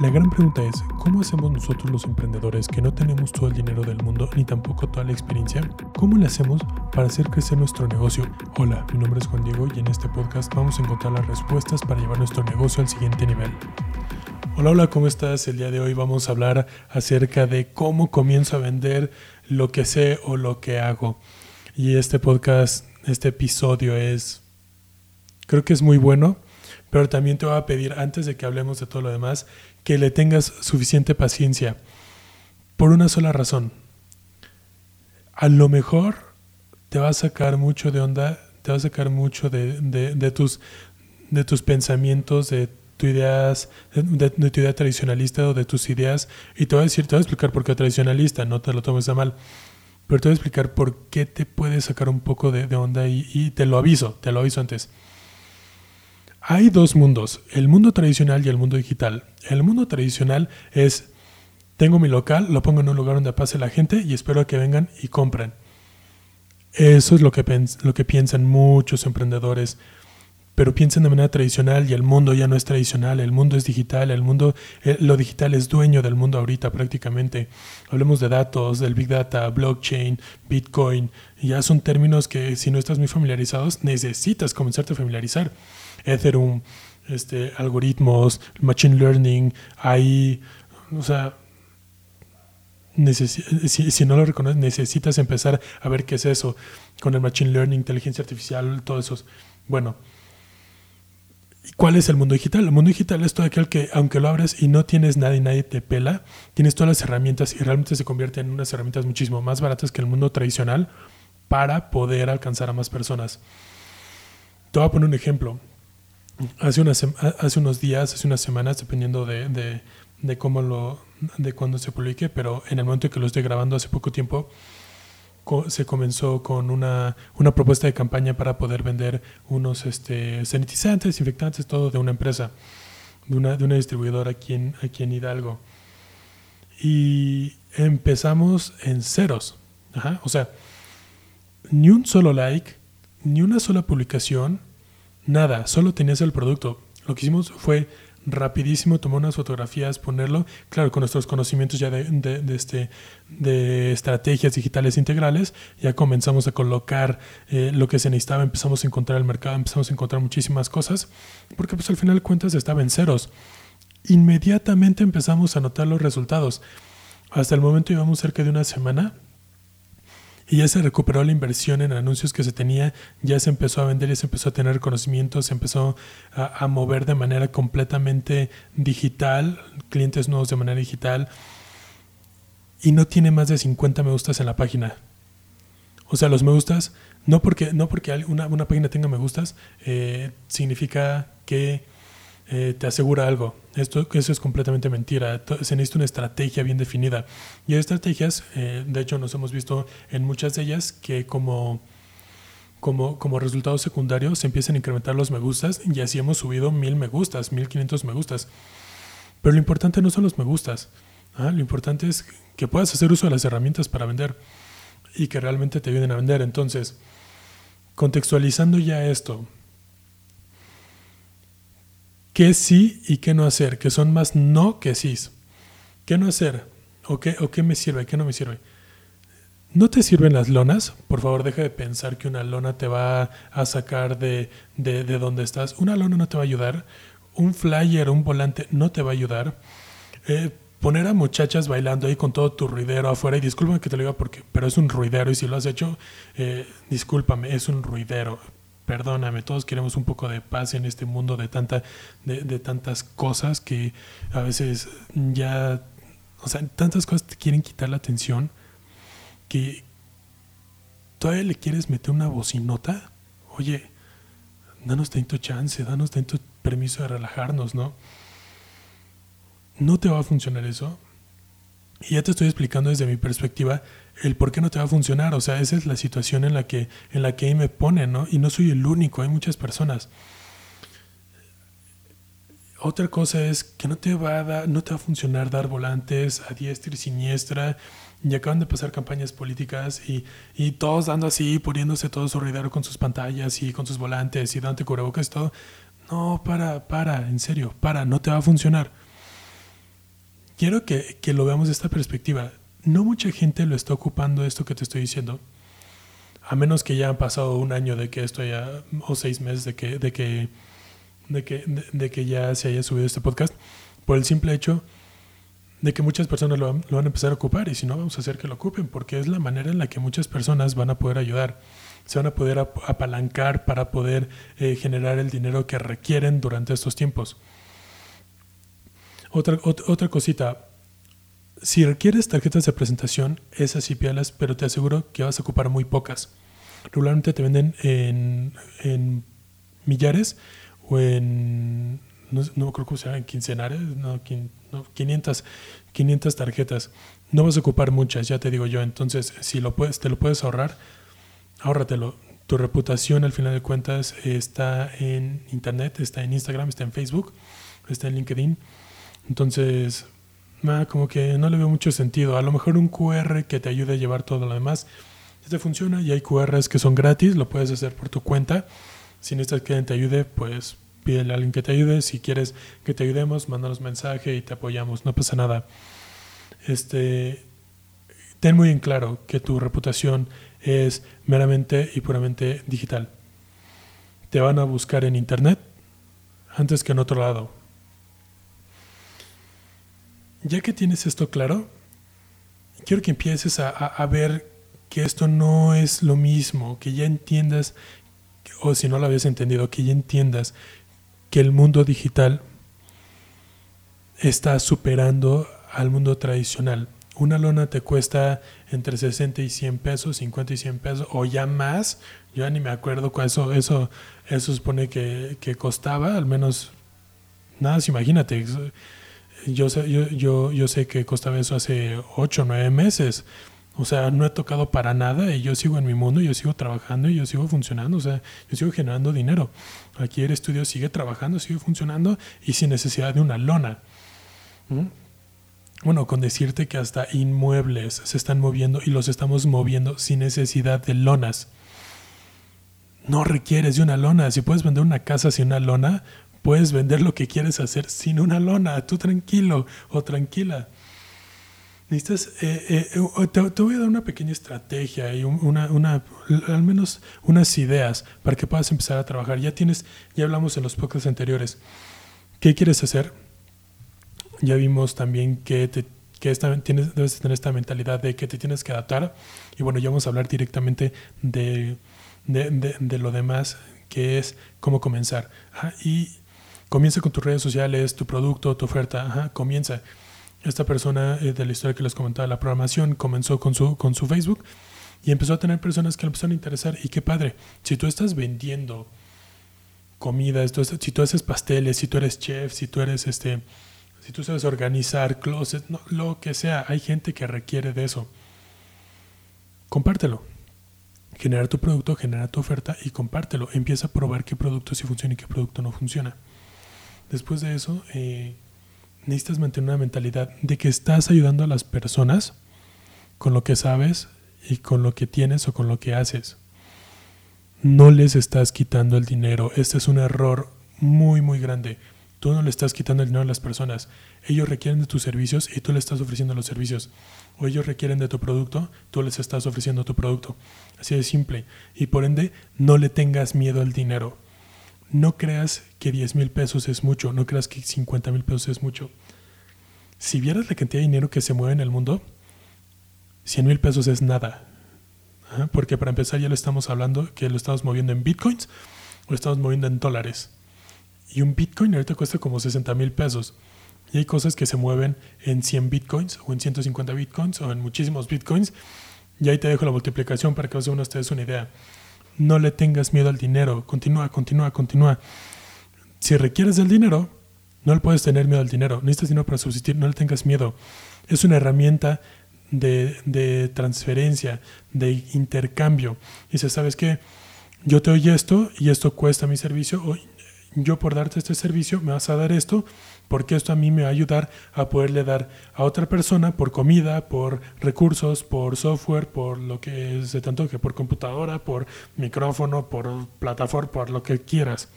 La gran pregunta es, ¿cómo hacemos nosotros los emprendedores que no tenemos todo el dinero del mundo ni tampoco toda la experiencia? ¿Cómo le hacemos para hacer crecer nuestro negocio? Hola, mi nombre es Juan Diego y en este podcast vamos a encontrar las respuestas para llevar nuestro negocio al siguiente nivel. Hola, ¿cómo estás? El día de hoy vamos a hablar acerca de cómo comienzo a vender lo que sé o lo que hago. Y este podcast, este episodio creo que es muy bueno. Pero también te voy a pedir, antes de que hablemos de todo lo demás, que le tengas suficiente paciencia. Por una sola razón. A lo mejor te va a sacar mucho de onda, te va a sacar mucho de tus pensamientos, de tus ideas, de tu idea tradicionalista o de tus ideas. Y te voy a explicar por qué tradicionalista, no te lo tomes a mal. Pero te voy a explicar por qué te puede sacar un poco de onda y te lo aviso antes. Hay dos mundos, el mundo tradicional y el mundo digital. El mundo tradicional es, tengo mi local, lo pongo en un lugar donde pase la gente y espero a que vengan y compren. Eso es lo que piensan muchos emprendedores, pero piensan de manera tradicional y el mundo ya no es tradicional, el mundo es digital, lo digital es dueño del mundo ahorita prácticamente. Hablemos de datos, del Big Data, blockchain, bitcoin, ya son términos que si no estás muy familiarizados necesitas comenzarte a familiarizar. Ethereum, algoritmos, machine learning, AI, o sea, si no lo reconoces, necesitas empezar a ver qué es eso, con el machine learning, inteligencia artificial, todo eso. Bueno, ¿cuál es el mundo digital? El mundo digital es todo aquel que, aunque lo abres y no tienes nada y nadie te pela, tienes todas las herramientas y realmente se convierte en unas herramientas muchísimo más baratas que el mundo tradicional para poder alcanzar a más personas. Te voy a poner un ejemplo. Hace unas semanas, dependiendo de cuándo se publique, pero en el momento en que lo estoy grabando hace poco tiempo, se comenzó con una propuesta de campaña para poder vender unos sanitizantes, desinfectantes, todo de una empresa, de una distribuidora aquí en Hidalgo. Y empezamos en ceros. Ajá, o sea, ni un solo like, ni una sola publicación, nada, solo tenías el producto. Lo que hicimos fue rapidísimo tomar unas fotografías, ponerlo, claro, con nuestros conocimientos ya de estrategias digitales integrales, ya comenzamos a colocar lo que se necesitaba, empezamos a encontrar el mercado, empezamos a encontrar muchísimas cosas, porque pues al final de cuentas estaba en ceros. Inmediatamente empezamos a notar los resultados. Hasta el momento llevamos cerca de una semana. Y ya se recuperó la inversión en anuncios que se tenía, ya se empezó a vender, ya se empezó a tener conocimiento, se empezó a mover de manera completamente digital, clientes nuevos de manera digital, y no tiene más de 50 me gustas en la página. O sea, los me gustas, no porque una página tenga me gustas, significa que te asegura algo. Eso es completamente mentira. Se necesita una estrategia bien definida. Y hay estrategias, de hecho nos hemos visto en muchas de ellas, que como resultado secundario se empiezan a incrementar los me gustas y así hemos subido 1000 me gustas, 1500 me gustas. Pero lo importante no son los me gustas. Lo importante es que puedas hacer uso de las herramientas para vender y que realmente te ayuden a vender. Entonces, contextualizando ya esto, ¿qué sí y qué no hacer? Que son más no que sí. ¿Qué no hacer? ¿O qué me sirve? ¿Qué no me sirve? ¿No te sirven las lonas? Por favor, deja de pensar que una lona te va a sacar de donde estás. Una lona no te va a ayudar. Un flyer, un volante no te va a ayudar. Poner a muchachas bailando ahí con todo tu ruidero afuera. Y discúlpame que te lo diga, pero es un ruidero. Y si lo has hecho, discúlpame, es un ruidero. Perdóname, todos queremos un poco de paz en este mundo de tantas cosas que a veces ya, o sea, tantas cosas te quieren quitar la atención que todavía le quieres meter una bocinota. Oye, danos tanto chance, danos tanto permiso de relajarnos, ¿no? No te va a funcionar eso. Y ya te estoy explicando desde mi perspectiva el por qué no te va a funcionar. O sea, esa es la situación en la que ahí me ponen, ¿no? Y no soy el único, hay muchas personas. Otra cosa es que no te va a funcionar dar volantes a diestra y siniestra. Y acaban de pasar campañas políticas y todos dando así, poniéndose todo su ruidero con sus pantallas y con sus volantes y dándote cubrebocas y todo. No, para, en serio, no te va a funcionar. quiero que lo veamos de esta perspectiva. No mucha gente lo está ocupando esto que te estoy diciendo, a menos que ya han pasado un año de que esto ya, o 6 meses de que ya se haya subido este podcast, por el simple hecho de que muchas personas lo van a empezar a ocupar, y si no, vamos a hacer que lo ocupen, porque es la manera en la que muchas personas van a poder ayudar, se van a poder apalancar para poder generar el dinero que requieren durante estos tiempos. Otra cosita, si requieres tarjetas de presentación, esas sí pídelas, pero te aseguro que vas a ocupar muy pocas. Regularmente te venden en millares o en, no creo que sean quincenares, no, 500 tarjetas. No vas a ocupar muchas, ya te digo yo. Entonces, si te lo puedes ahorrar, ahórratelo. Tu reputación, al final de cuentas, está en internet, está en Instagram, está en Facebook, está en LinkedIn. Entonces, como que no le veo mucho sentido. A lo mejor un QR que te ayude a llevar todo lo demás. Este funciona, y hay QRs que son gratis, lo puedes hacer por tu cuenta. Si necesitas que te ayude, pues pídele a alguien que te ayude. Si quieres que te ayudemos, mándanos mensaje y te apoyamos, no pasa nada. Ten muy en claro que tu reputación es meramente y puramente digital. Te van a buscar en internet antes que en otro lado. Ya que tienes esto claro, quiero que empieces a ver que esto no es lo mismo, que ya entiendas, o si no lo habías entendido, que ya entiendas que el mundo digital está superando al mundo tradicional. Una lona te cuesta entre 60 y 100 pesos, 50 y 100 pesos, o ya más. Yo ya ni me acuerdo cuál eso supone que costaba, al menos, nada, imagínate. Yo sé que costaba eso hace 8 o 9 meses. O sea, no he tocado para nada y yo sigo en mi mundo, yo sigo trabajando y yo sigo funcionando. O sea, yo sigo generando dinero. Aquí el estudio sigue trabajando, sigue funcionando y sin necesidad de una lona. Bueno, con decirte que hasta inmuebles se están moviendo y los estamos moviendo sin necesidad de lonas. No requieres de una lona. Si puedes vender una casa sin una lona, puedes vender lo que quieres hacer sin una lona. Tú tranquilo o tranquila. Necesitas, te voy a dar una pequeña estrategia y al menos unas ideas para que puedas empezar a trabajar. Ya hablamos en los podcasts anteriores. ¿Qué quieres hacer? Ya vimos también que debes tener esta mentalidad de que te tienes que adaptar. Y bueno, ya vamos a hablar directamente de lo demás, que es cómo comenzar. Y comienza con tus redes sociales, tu producto, tu oferta. Comienza. Esta persona de la historia que les comentaba, la programación, comenzó con su Facebook y empezó a tener personas que le empezaron a interesar. Y qué padre. Si tú estás vendiendo comida, si tú haces pasteles, si tú eres chef, si tú eres si tú sabes organizar closets, no, lo que sea, hay gente que requiere de eso. Compártelo. Genera tu producto, genera tu oferta y compártelo. Empieza a probar qué producto sí funciona y qué producto no funciona. Después de eso, necesitas mantener una mentalidad de que estás ayudando a las personas con lo que sabes y con lo que tienes o con lo que haces. No les estás quitando el dinero. Este es un error muy, muy grande. Tú no le estás quitando el dinero a las personas. Ellos requieren de tus servicios y tú le estás ofreciendo los servicios. O ellos requieren de tu producto, tú les estás ofreciendo tu producto. Así de simple. Y por ende, no le tengas miedo al dinero. No creas que 10,000 pesos es mucho. No creas que 50,000 pesos es mucho. Si vieras la cantidad de dinero que se mueve en el mundo, 100,000 pesos es nada. Porque para empezar ya lo estamos hablando, que lo estamos moviendo en bitcoins o lo estamos moviendo en dólares. Y un bitcoin ahorita cuesta como 60,000 pesos. Y hay cosas que se mueven en 100 bitcoins o en 150 bitcoins o en muchísimos bitcoins. Y ahí te dejo la multiplicación para que cada uno de ustedes una idea. No le tengas miedo al dinero. Continúa. Si requieres del dinero, no le puedes tener miedo al dinero. Necesitas dinero para subsistir, no le tengas miedo. Es una herramienta de transferencia, de intercambio. Dices, ¿sabes qué? Yo te doy esto y esto cuesta mi servicio. Yo por darte este servicio me vas a dar esto, porque esto a mí me va a ayudar a poderle dar a otra persona por comida, por recursos, por software, por lo que se te antoje, por computadora, por micrófono, por plataforma, por lo que quieras.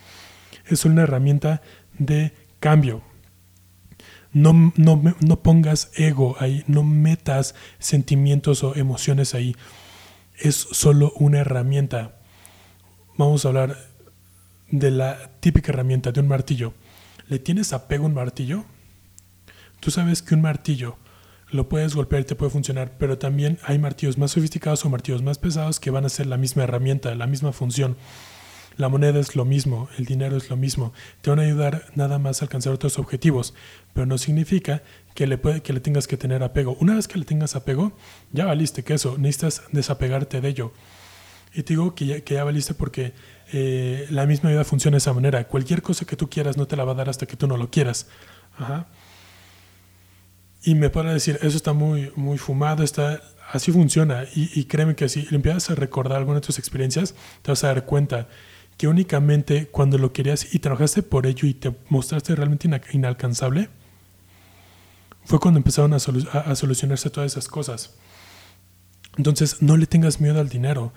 Es una herramienta de cambio. No pongas ego ahí, no metas sentimientos o emociones ahí. Es solo una herramienta. Vamos a hablar de la típica herramienta de un martillo. ¿Le tienes apego a un martillo? Tú sabes que un martillo lo puedes golpear y te puede funcionar, pero también hay martillos más sofisticados o martillos más pesados que van a ser la misma herramienta, la misma función. La moneda es lo mismo, el dinero es lo mismo. Te van a ayudar nada más a alcanzar otros objetivos, pero no significa que le tengas que tener apego. Una vez que le tengas apego, ya valiste queso, necesitas desapegarte de ello. Y te digo que ya valiste porque la misma vida funciona de esa manera. Cualquier cosa que tú quieras no te la va a dar hasta que tú no lo quieras. Ajá. Y me para decir, eso está muy, muy fumado, está... Así funciona. Y créeme que si empiezas a recordar alguna de tus experiencias, te vas a dar cuenta que únicamente cuando lo querías y trabajaste por ello y te mostraste realmente inalcanzable, fue cuando empezaron a solucionarse todas esas cosas. Entonces, no le tengas miedo al dinero.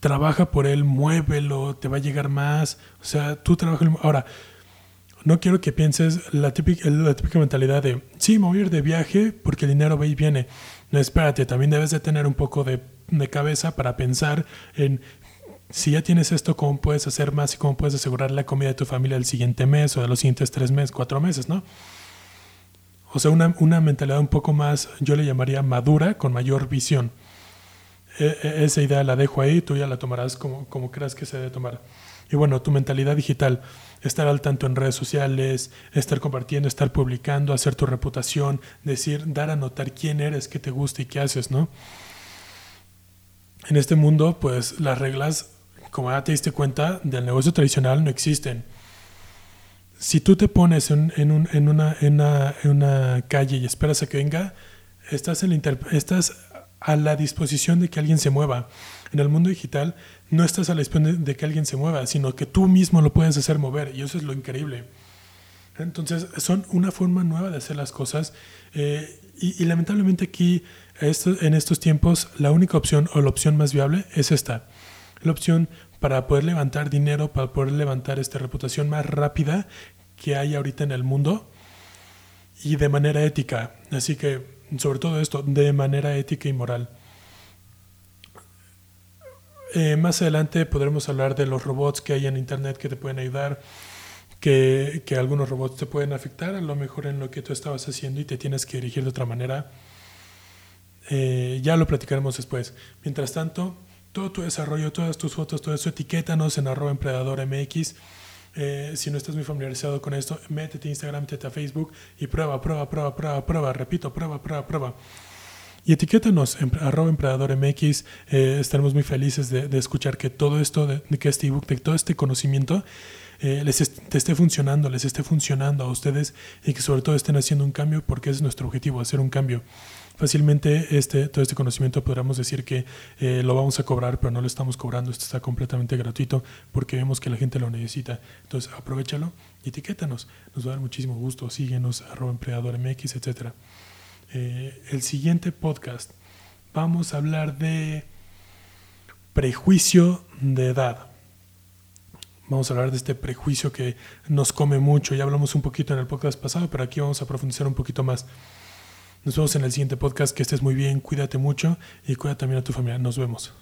Trabaja por él, muévelo, te va a llegar más. O sea, tú trabaja. Ahora, no quiero que pienses la típica mentalidad de, sí, me voy a ir de viaje porque el dinero va y viene. No, espérate, también debes de tener un poco de cabeza para pensar en si ya tienes esto, cómo puedes hacer más y cómo puedes asegurar la comida de tu familia el siguiente mes o de los siguientes 3 meses, 4 meses, ¿no? O sea, una mentalidad un poco más, yo le llamaría madura, con mayor visión. Esa idea la dejo ahí, tú ya la tomarás como creas que se debe tomar. Y bueno, tu mentalidad digital, estar al tanto en redes sociales, estar compartiendo, estar publicando, hacer tu reputación, decir, dar a notar quién eres, qué te gusta y qué haces, ¿no? En este mundo, pues las reglas, como ya te diste cuenta, del negocio tradicional no existen. Si tú te pones en una calle y esperas a que venga, estás a la disposición de que alguien se mueva. En el mundo digital no estás a la disposición de que alguien se mueva, sino que tú mismo lo puedes hacer mover, y eso es lo increíble. Entonces, son una forma nueva de hacer las cosas, y lamentablemente aquí, en estos tiempos, la única opción o la opción más viable es esta. La opción para poder levantar dinero, para poder levantar esta reputación más rápida que hay ahorita en el mundo, y de manera ética. Así que, sobre todo esto, de manera ética y moral. Más adelante podremos hablar de los robots que hay en internet que te pueden ayudar, que algunos robots te pueden afectar a lo mejor en lo que tú estabas haciendo y te tienes que dirigir de otra manera. Ya lo platicaremos después. Mientras tanto, todo tu desarrollo, todas tus fotos, todo eso, etiquétanos en @emprendedormx. Si no estás muy familiarizado con esto, métete a Instagram, métete a Facebook y prueba. Repito, prueba. Y etiquétanos en @emprendedormx. Estaremos muy felices de escuchar que todo esto, de que este ebook, de todo este conocimiento les esté funcionando a ustedes, y que sobre todo estén haciendo un cambio, porque ese es nuestro objetivo, hacer un cambio. Fácilmente todo este conocimiento podríamos decir que lo vamos a cobrar, pero no lo estamos cobrando. Esto está completamente gratuito porque vemos que la gente lo necesita. Entonces, aprovéchalo y etiquétanos. Nos va a dar muchísimo gusto. Síguenos, @emprendedormx, etc. El siguiente podcast vamos a hablar de prejuicio de edad. Vamos a hablar de este prejuicio que nos come mucho. Ya hablamos un poquito en el podcast pasado, pero aquí vamos a profundizar un poquito más. Nos vemos en el siguiente podcast. Que estés muy bien, cuídate mucho y cuida también a tu familia. Nos vemos.